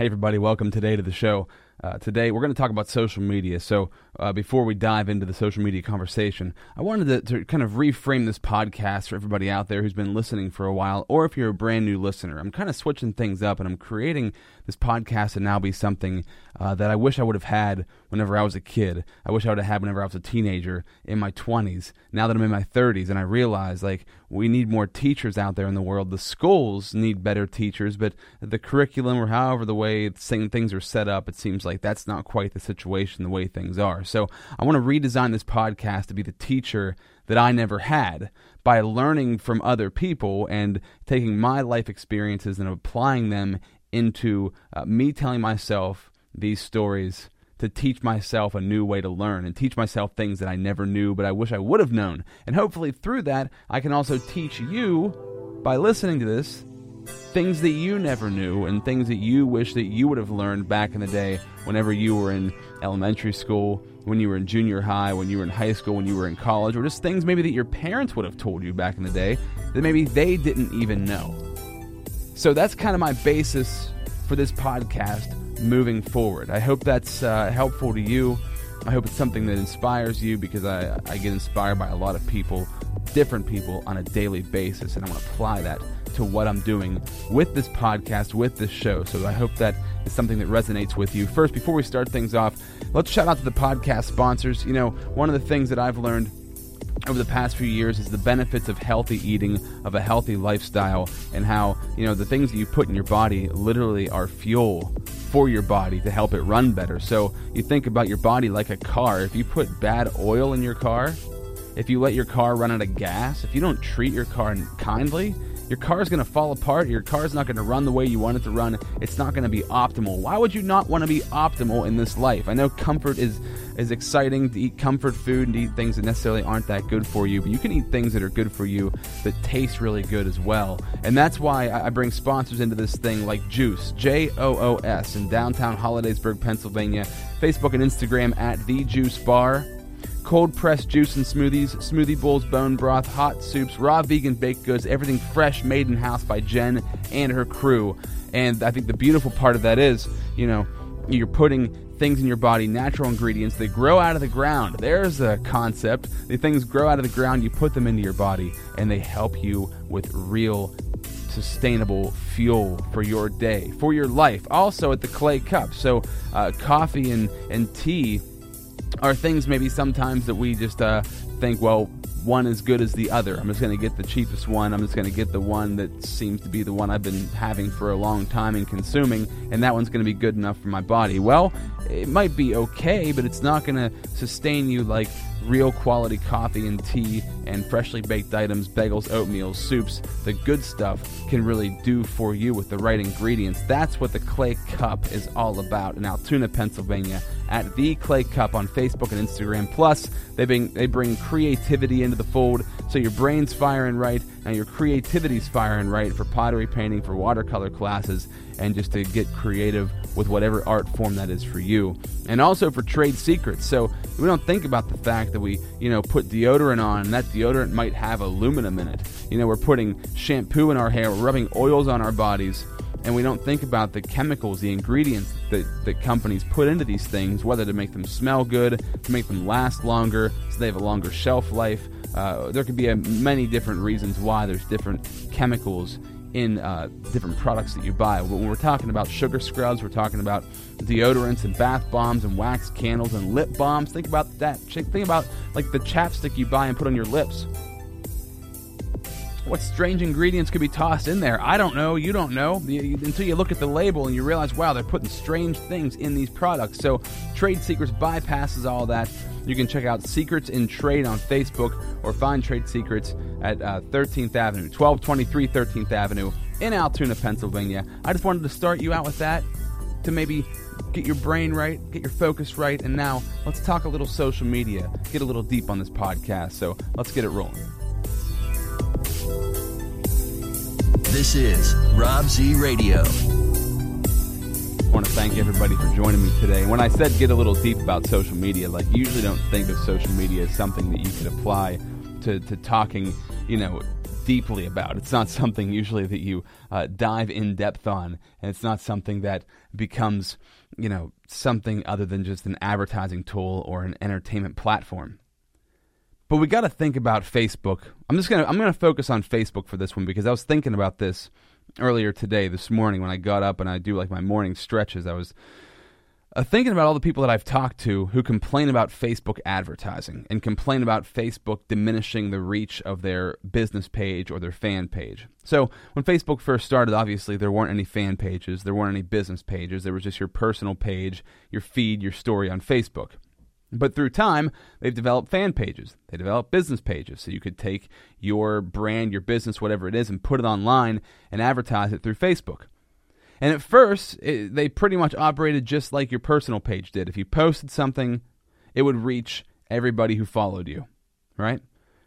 Hey everybody, welcome today to the show. Today we're going to talk about social media. So before we dive into the social media conversation, I wanted to kind of reframe this podcast for everybody out there who's been listening for a while, or if you're a brand new listener. I'm kind of switching things up, and I'm creating this podcast to now be something that I wish I would have had whenever I was a kid. I wish I would have had whenever I was a teenager in my 20s. Now that I'm in my 30s, and I realize like we need more teachers out there in the world. The schools need better teachers, but the curriculum or however the way things are set up, it seems like that's not quite the situation, the way things are. So I want to redesign this podcast to be the teacher that I never had, by learning from other people and taking my life experiences and applying them into me telling myself these stories to teach myself a new way to learn and teach myself things that I never knew but I wish I would have known. And hopefully through that, I can also teach you, by listening to this, things that you never knew and things that you wish that you would have learned back in the day whenever you were in elementary school, when you were in junior high, when you were in high school, when you were in college, or just things maybe that your parents would have told you back in the day that maybe they didn't even know. So that's kind of my basis for this podcast moving forward. I hope that's helpful to you. I hope it's something that inspires you, because I get inspired by a lot of people, different people, on a daily basis, and I want to apply that to what I'm doing with this podcast, with this show. So I hope that is something that resonates with you. First, before we start things off, let's shout out to the podcast sponsors. You know, one of the things that I've learned over the past few years is the benefits of healthy eating, of a healthy lifestyle, and how, you know, the things that you put in your body literally are fuel for your body to help it run better. So you think about your body like a car. If you put bad oil in your car, if you let your car run out of gas, if you don't treat your car kindly, your car's going to fall apart. Your car's not going to run the way you want it to run. It's not going to be optimal. Why would you not want to be optimal in this life? I know comfort is exciting, to eat comfort food and to eat things that necessarily aren't that good for you, but you can eat things that are good for you that taste really good as well. And that's why I bring sponsors into this thing, like Juice, J-O-O-S, in downtown Hollidaysburg, Pennsylvania. Facebook and Instagram at The Juice Bar. Cold pressed juice and smoothies, smoothie bowls, bone broth, hot soups, raw vegan baked goods, everything fresh, made in house by Jen and her crew. And I think the beautiful part of that is, you know, you're putting things in your body, natural ingredients, they grow out of the ground. There's a concept. The things grow out of the ground, you put them into your body, and they help you with real sustainable fuel for your day, for your life. Also at the Clay Cup. So coffee and tea are things maybe sometimes that we just think, well, one is good as the other. I'm just going to get the cheapest one. I'm just going to get the one that seems to be the one I've been having for a long time and consuming, and that one's going to be good enough for my body. Well, it might be okay, but it's not going to sustain you like real quality coffee and tea and freshly baked items, bagels, oatmeal, soups. The good stuff can really do for you with the right ingredients. That's what the Clay Cup is all about in Altoona, Pennsylvania, at The Clay Cup on Facebook and Instagram. Plus, they bring creativity into the fold, so your brain's firing right and your creativity's firing right for pottery, painting, for watercolor classes, and just to get creative with whatever art form that is for you. And also for trade secrets. So we don't think about the fact that we, you know, put deodorant on, and that deodorant might have aluminum in it. You know, we're putting shampoo in our hair, we're rubbing oils on our bodies, and we don't think about the chemicals, the ingredients that companies put into these things, whether to make them smell good, to make them last longer, so they have a longer shelf life. There could be many different reasons why there's different chemicals in different products that you buy. When we're talking about sugar scrubs, we're talking about deodorants and bath bombs and wax candles and lip balms. Think about that. Think about like the chapstick you buy and put on your lips. What strange ingredients could be tossed in there? I don't know. You don't know until you look at the label and you realize, wow, they're putting strange things in these products. So Trade Secrets bypasses all that. You can check out Secrets in Trade on Facebook, or find Trade Secrets at 13th Avenue, 1223 13th Avenue in Altoona, Pennsylvania. I just wanted to start you out with that to maybe get your brain right, get your focus right, and now let's talk a little social media, get a little deep on this podcast. So let's get it rolling. This is Rob Z Radio. I want to thank everybody for joining me today. When I said get a little deep about social media, like, you usually don't think of social media as something that you could apply to talking, you know, deeply about. It's not something usually that you dive in depth on, and it's not something that becomes, you know, something other than just an advertising tool or an entertainment platform. But we got to think about Facebook. I'm gonna focus on Facebook for this one, because I was thinking about this earlier today, this morning, when I got up and I do like my morning stretches. I was thinking about all the people that I've talked to who complain about Facebook advertising and complain about Facebook diminishing the reach of their business page or their fan page. So when Facebook first started, obviously there weren't any fan pages, there weren't any business pages, there was just your personal page, your feed, your story on Facebook. But through time, they've developed fan pages, they developed business pages, so you could take your brand, your business, whatever it is, and put it online and advertise it through Facebook. And at first, they pretty much operated just like your personal page did. If you posted something, it would reach everybody who followed you, right?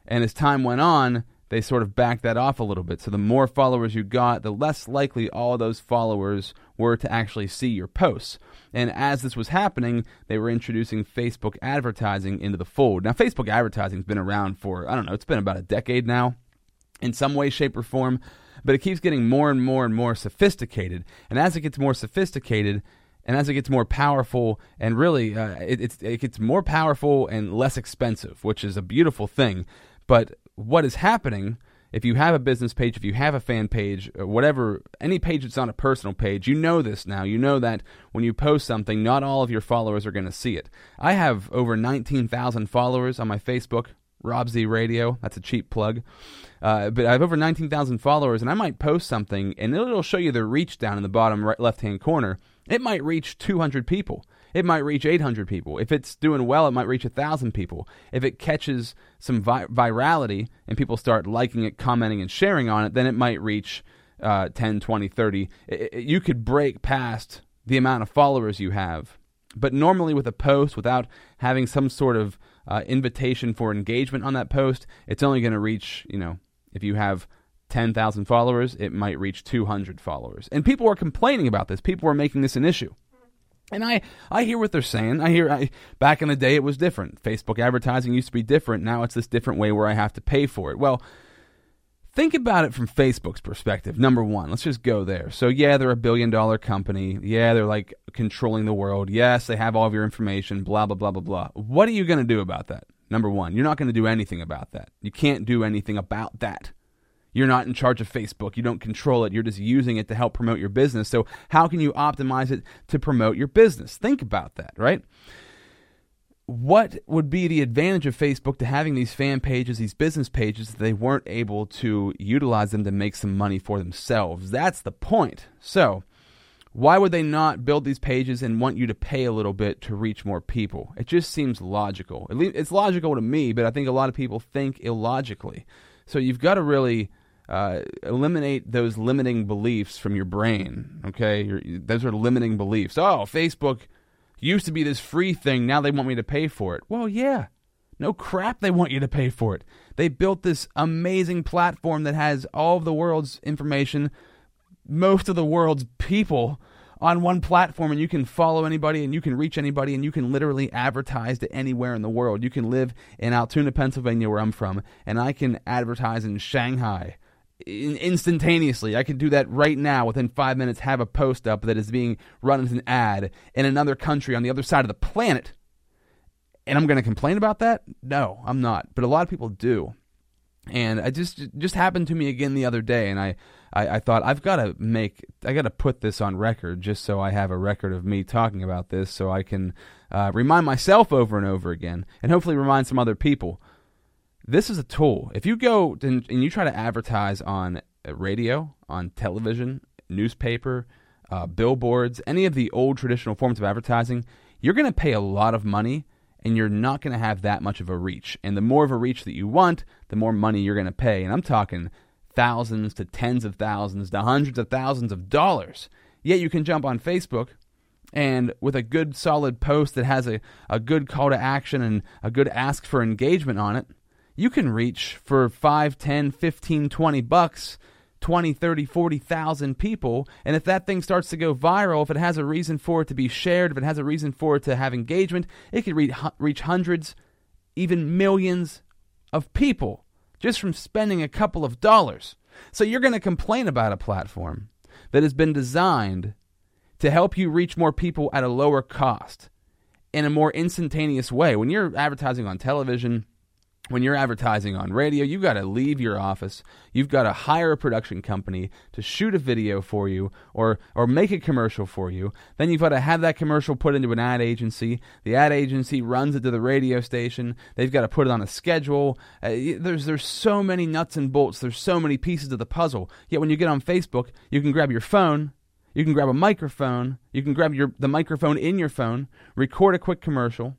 And as time went on, they sort of backed that off a little bit. So the more followers you got, the less likely all those followers were to actually see your posts. And as this was happening, they were introducing Facebook advertising into the fold. Now, Facebook advertising has been around for, I don't know, it's been about a decade now in some way, shape, or form. But it keeps getting more and more and more sophisticated. And as it gets more sophisticated, and as it gets more powerful, and really it gets more powerful and less expensive, which is a beautiful thing. But what is happening, if you have a business page, if you have a fan page, or whatever, any page that's not a personal page, you know this now. You know that when you post something, not all of your followers are going to see it. I have over 19,000 followers on my Facebook, Rob Z Radio, that's a cheap plug. But I have over 19,000 followers, and I might post something, and it'll show you the reach down in the bottom right, left-hand corner. It might reach 200 people. It might reach 800 people. If it's doing well, it might reach 1,000 people. If it catches some virality and people start liking it, commenting, and sharing on it, then it might reach 10, 20, 30. You could break past the amount of followers you have. But normally with a post, without having some sort of invitation for engagement on that post, it's only going to reach, you know, if you have 10,000 followers, it might reach 200 followers. And people are complaining about this. People are making this an issue. And I hear what they're saying. Back in the day, it was different. Facebook advertising used to be different. Now it's this different way where I have to pay for it. Well, think about it from Facebook's perspective, number one. Let's just go there. So, yeah, they're a billion-dollar company. Yeah, they're, like, controlling the world. Yes, they have all of your information, blah, blah, blah, blah, blah. What are you going to do about that? Number one, you're not going to do anything about that. You can't do anything about that. You're not in charge of Facebook. You don't control it. You're just using it to help promote your business. So how can you optimize it to promote your business? Think about that, right? What would be the advantage of Facebook to having these fan pages, these business pages, that they weren't able to utilize them to make some money for themselves? That's the point. So why would they not build these pages and want you to pay a little bit to reach more people? It just seems logical. At least it's logical to me, but I think a lot of people think illogically. So you've got to really eliminate those limiting beliefs from your brain, okay? Those are limiting beliefs. Oh, Facebook used to be this free thing, now they want me to pay for it. Well, yeah, no crap they want you to pay for it. They built this amazing platform that has all of the world's information, most of the world's people on one platform, and you can follow anybody, and you can reach anybody, and you can literally advertise to anywhere in the world. You can live in Altoona, Pennsylvania, where I'm from, and I can advertise in Shanghai instantaneously. I could do that right now within 5 minutes, have a post up that is being run as an ad in another country on the other side of the planet. And I'm going to complain about that? No, I'm not. But a lot of people do. And it just happened to me again the other day, and I thought, I got to put this on record just so I have a record of me talking about this, so I can remind myself over and over again, and hopefully remind some other people. This is a tool. If you go and you try to advertise on radio, on television, newspaper, billboards, any of the old traditional forms of advertising, you're going to pay a lot of money, and you're not going to have that much of a reach. And the more of a reach that you want, the more money you're going to pay. And I'm talking thousands to tens of thousands to hundreds of thousands of dollars. Yet you can jump on Facebook, and with a good solid post that has a good call to action and a good ask for engagement on it, you can reach for 5, 10, 15, 20 bucks, 20, 30, 40,000 people. And if that thing starts to go viral, if it has a reason for it to be shared, if it has a reason for it to have engagement, it could reach hundreds, even millions of people just from spending a couple of dollars. So you're going to complain about a platform that has been designed to help you reach more people at a lower cost in a more instantaneous way. When you're advertising on television, when you're advertising on radio, you've got to leave your office. You've got to hire a production company to shoot a video for you or make a commercial for you. Then you've got to have that commercial put into an ad agency. The ad agency runs it to the radio station. They've got to put it on a schedule. There's so many nuts and bolts. There's so many pieces to the puzzle. Yet when you get on Facebook, you can grab your phone. You can grab a microphone. You can grab the microphone in your phone, record a quick commercial.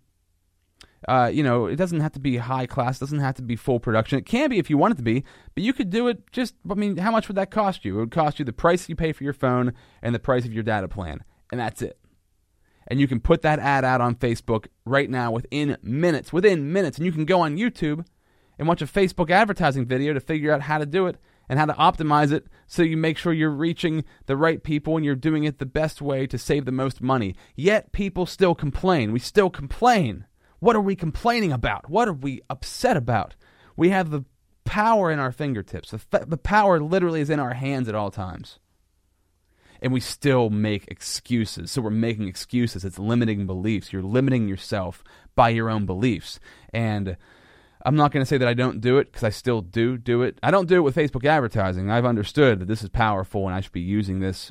It doesn't have to be high class, doesn't have to be full production. It can be if you want it to be, but you could do it just, how much would that cost you? It would cost you the price you pay for your phone and the price of your data plan, and that's it. And you can put that ad out on Facebook right now within minutes, and you can go on YouTube and watch a Facebook advertising video to figure out how to do it and how to optimize it so you make sure you're reaching the right people and you're doing it the best way to save the most money. Yet people still complain. We still complain. What are we complaining about? What are we upset about? We have the power in our fingertips. The power literally is in our hands at all times. And we still make excuses. So we're making excuses. It's limiting beliefs. You're limiting yourself by your own beliefs. And I'm not going to say that I don't do it, because I still do it. I don't do it with Facebook advertising. I've understood that this is powerful and I should be using this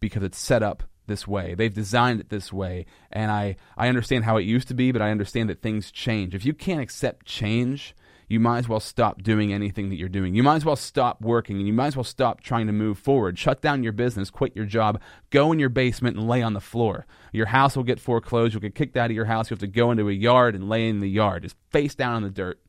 because it's set up this way. They've designed it this way, and I understand how it used to be, but I understand that things change. If you can't accept change, you might as well stop doing anything that you're doing. You might as well stop working, and you might as well stop trying to move forward. Shut down your business, quit your job, go in your basement and lay on the floor. Your house will get foreclosed, you'll get kicked out of your house, you have to go into a yard and lay in the yard, just face down on the dirt,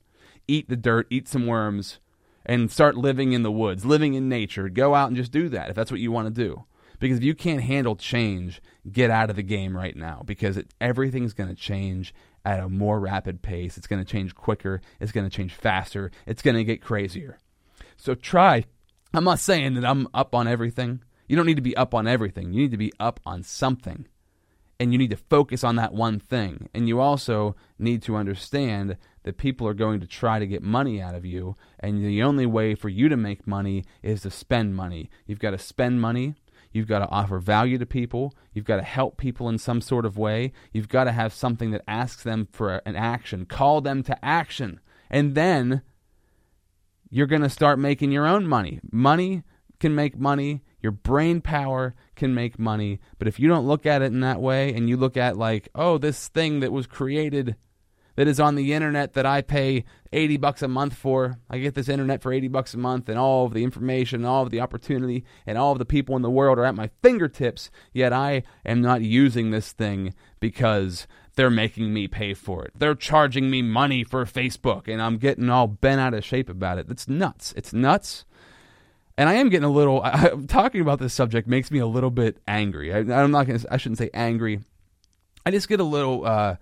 eat some worms, and start living in the woods, living in nature. Go out and just do that if that's what you want to do. Because if you can't handle change, get out of the game right now, because everything's going to change at a more rapid pace. It's going to change quicker. It's going to change faster. It's going to get crazier. So try. I'm not saying that I'm up on everything. You don't need to be up on everything. You need to be up on something. And you need to focus on that one thing. And you also need to understand that people are going to try to get money out of you. And the only way for you to make money is to spend money. You've got to spend money. You've got to offer value to people. You've got to help people in some sort of way. You've got to have something that asks them for an action. Call them to action. And then you're going to start making your own money. Money can make money. Your brain power can make money. But if you don't look at it in that way, and you look at like, oh, this thing that was created that is on the internet that I pay $80 a month for. I get this internet for $80 a month, and all of the information, all of the opportunity, and all of the people in the world are at my fingertips, yet I am not using this thing because they're making me pay for it. They're charging me money for Facebook, and I'm getting all bent out of shape about it. It's nuts. It's nuts. And I am getting a little, talking about this subject makes me a little bit angry. I shouldn't say angry. I just get a little,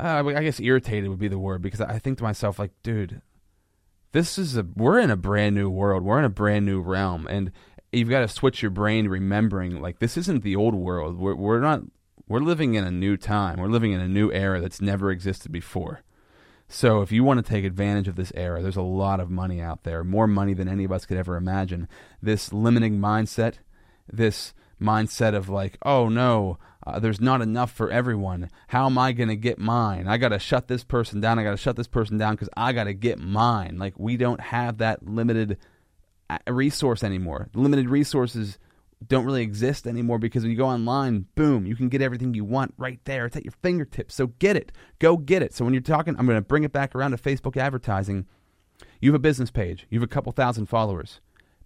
I guess irritated would be the word, because I think to myself, like, dude, we're in a brand new world. We're in a brand new realm, and you've got to switch your brain remembering, like, this isn't the old world. We're living in a new time. We're living in a new era that's never existed before. So if you want to take advantage of this era, there's a lot of money out there, more money than any of us could ever imagine. This limiting mindset, this mindset of like, oh no, there's not enough for everyone. How am I going to get mine? I got to shut this person down. I got to shut this person down because I got to get mine. Like, we don't have that limited resource anymore. Limited resources don't really exist anymore, because when you go online, boom, you can get everything you want right there. It's at your fingertips. So get it. Go get it. So when you're talking, I'm going to bring it back around to Facebook advertising. You have a business page. You have a couple thousand followers.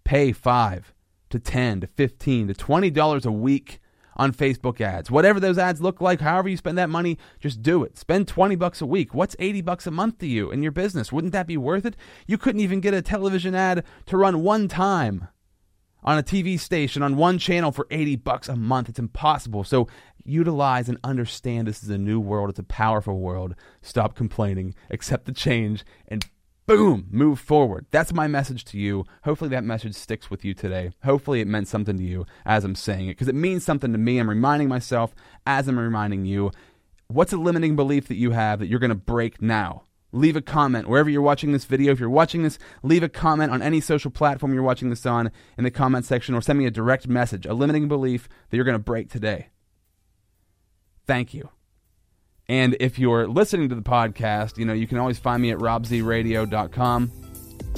Pay $5 to $10 to $15 to $20 a week on Facebook ads. Whatever those ads look like, however you spend that money, just do it. Spend $20 a week. What's $80 a month to you in your business? Wouldn't that be worth it? You couldn't even get a television ad to run one time on a TV station on one channel for $80 a month. It's impossible. So utilize and understand this is a new world. It's a powerful world. Stop complaining, accept the change, and boom, move forward. That's my message to you. Hopefully that message sticks with you today. Hopefully it meant something to you as I'm saying it, because it means something to me. I'm reminding myself as I'm reminding you, what's a limiting belief that you have that you're going to break now? leave a comment. Wherever you're watching this video, if you're watching this, leave a comment on any social platform you're watching this on in the comment section, or send me a direct message, a limiting belief that you're going to break today. Thank you. And if you're listening to the podcast, you know, you can always find me at robzradio.com.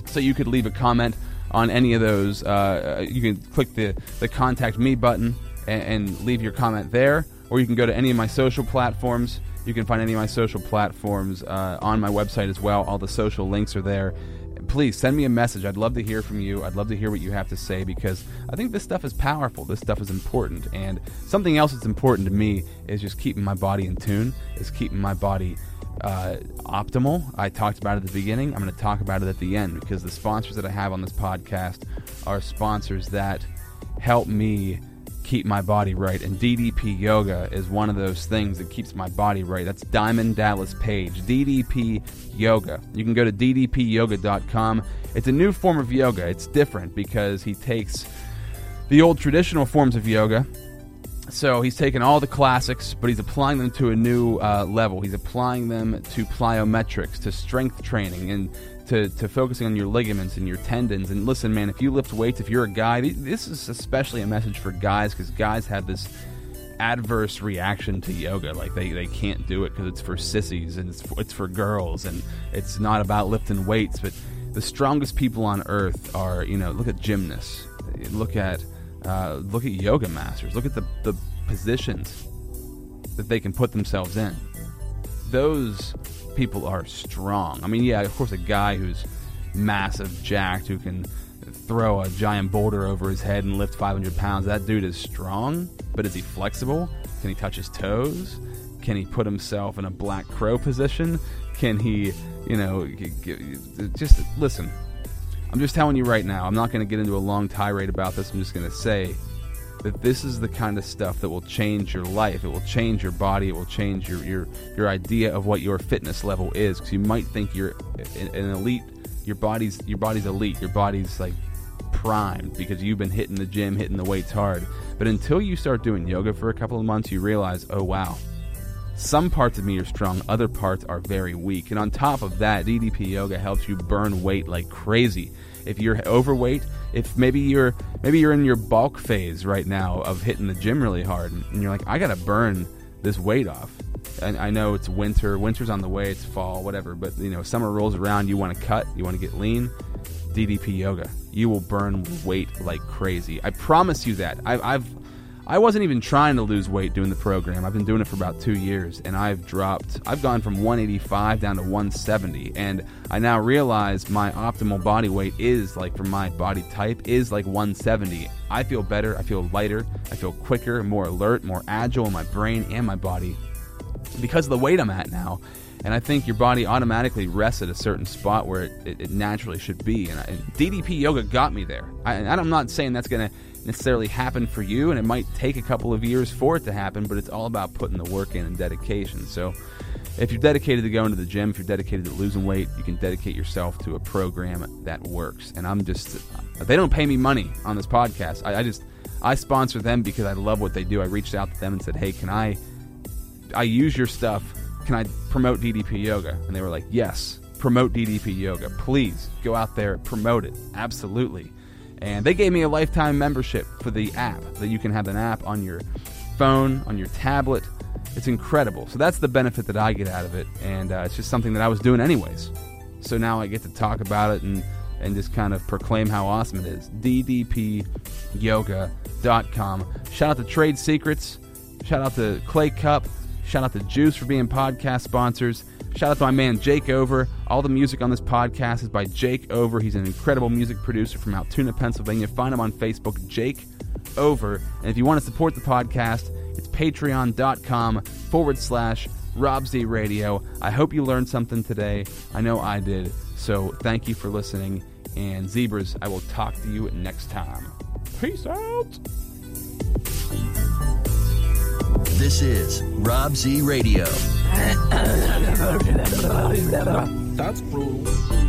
So you could leave a comment on any of those. You can click the contact me button and leave your comment there. Or you can go to any of my social platforms. You can find any of my social platforms on my website as well. All the social links are there. Please send me a message. I'd love to hear from you. I'd love to hear what you have to say, because I think this stuff is powerful. This stuff is important. And something else that's important to me is just keeping my body in tune, is keeping my body optimal. I talked about it at the beginning. I'm going to talk about it at the end, because the sponsors that I have on this podcast are sponsors that help me keep my body right, and DDP yoga is one of those things that keeps my body right. That's Diamond Dallas Page, DDP yoga. You can go to ddpyoga.com. It's a new form of yoga. It's different because he takes the old traditional forms of yoga. So he's taken all the classics, but he's applying them to a new level. He's applying them to plyometrics, to strength training, and to focusing on your ligaments and your tendons. And listen, man, if you lift weights, if you're a guy, this is especially a message for guys, because guys have this adverse reaction to yoga. Like, they can't do it because it's for sissies, and it's for girls, and it's not about lifting weights. But the strongest people on earth are, you know, look at gymnasts, look at yoga masters, look at the positions that they can put themselves in. Those people are strong. I mean, yeah, of course, a guy who's massive, jacked, who can throw a giant boulder over his head and lift 500 pounds, that dude is strong, but is he flexible? Can he touch his toes? Can he put himself in a black crow position? Can he, you know, just listen. I'm just telling you right now, I'm not going to get into a long tirade about this. I'm just going to say that this is the kind of stuff that will change your life. It will change your body. It will change your idea of what your fitness level is. Because you might think you're an elite. Your body's elite. Your body's like primed because you've been hitting the gym, hitting the weights hard. But until you start doing yoga for a couple of months, you realize, oh wow, some parts of me are strong, other parts are very weak. And on top of that, DDP yoga helps you burn weight like crazy. If you're overweight, if maybe you're in your bulk phase right now of hitting the gym really hard, and you're like, I gotta burn this weight off. And I know it's winter, winter's on the way, it's fall, whatever, but you know, summer rolls around, you wanna cut, you wanna get lean. DDP yoga, you will burn weight like crazy. I promise you that. I wasn't even trying to lose weight doing the program. I've been doing it for about 2 years, and I've gone from 185 down to 170, and I now realize my optimal body weight is, like, for my body type, is like 170. I feel better, I feel lighter, I feel quicker, more alert, more agile in my brain and my body because of the weight I'm at now. And I think your body automatically rests at a certain spot where it naturally should be, and DDP yoga got me there. And I'm not saying that's going to necessarily happen for you, and it might take a couple of years for it to happen, but it's all about putting the work in and dedication. So if you're dedicated to going to the gym, if you're dedicated to losing weight, you can dedicate yourself to a program that works. And I'm just, they don't pay me money on this podcast. I sponsor them because I love what they do. I reached out to them and said, hey, can I use your stuff, can I promote DDP yoga? And they were like, yes, promote DDP yoga, please go out there, promote it, absolutely. And they gave me a lifetime membership for the app, that you can have an app on your phone, on your tablet. It's incredible. So that's the benefit that I get out of it, and it's just something that I was doing anyways. So now I get to talk about it and just kind of proclaim how awesome it is. DDPyoga.com. Shout out to Trade Secrets. Shout out to Clay Cup. Shout out to Juice for being podcast sponsors. Shout out to my man Jake Over. All the music on this podcast is by Jake Over. He's an incredible music producer from Altoona, Pennsylvania. Find him on Facebook, Jake Over. And if you want to support the podcast, it's patreon.com/Rob Z Radio. I hope you learned something today. I know I did. So thank you for listening. And Zebras, I will talk to you next time. Peace out. This is Rob Z Radio. That's brutal.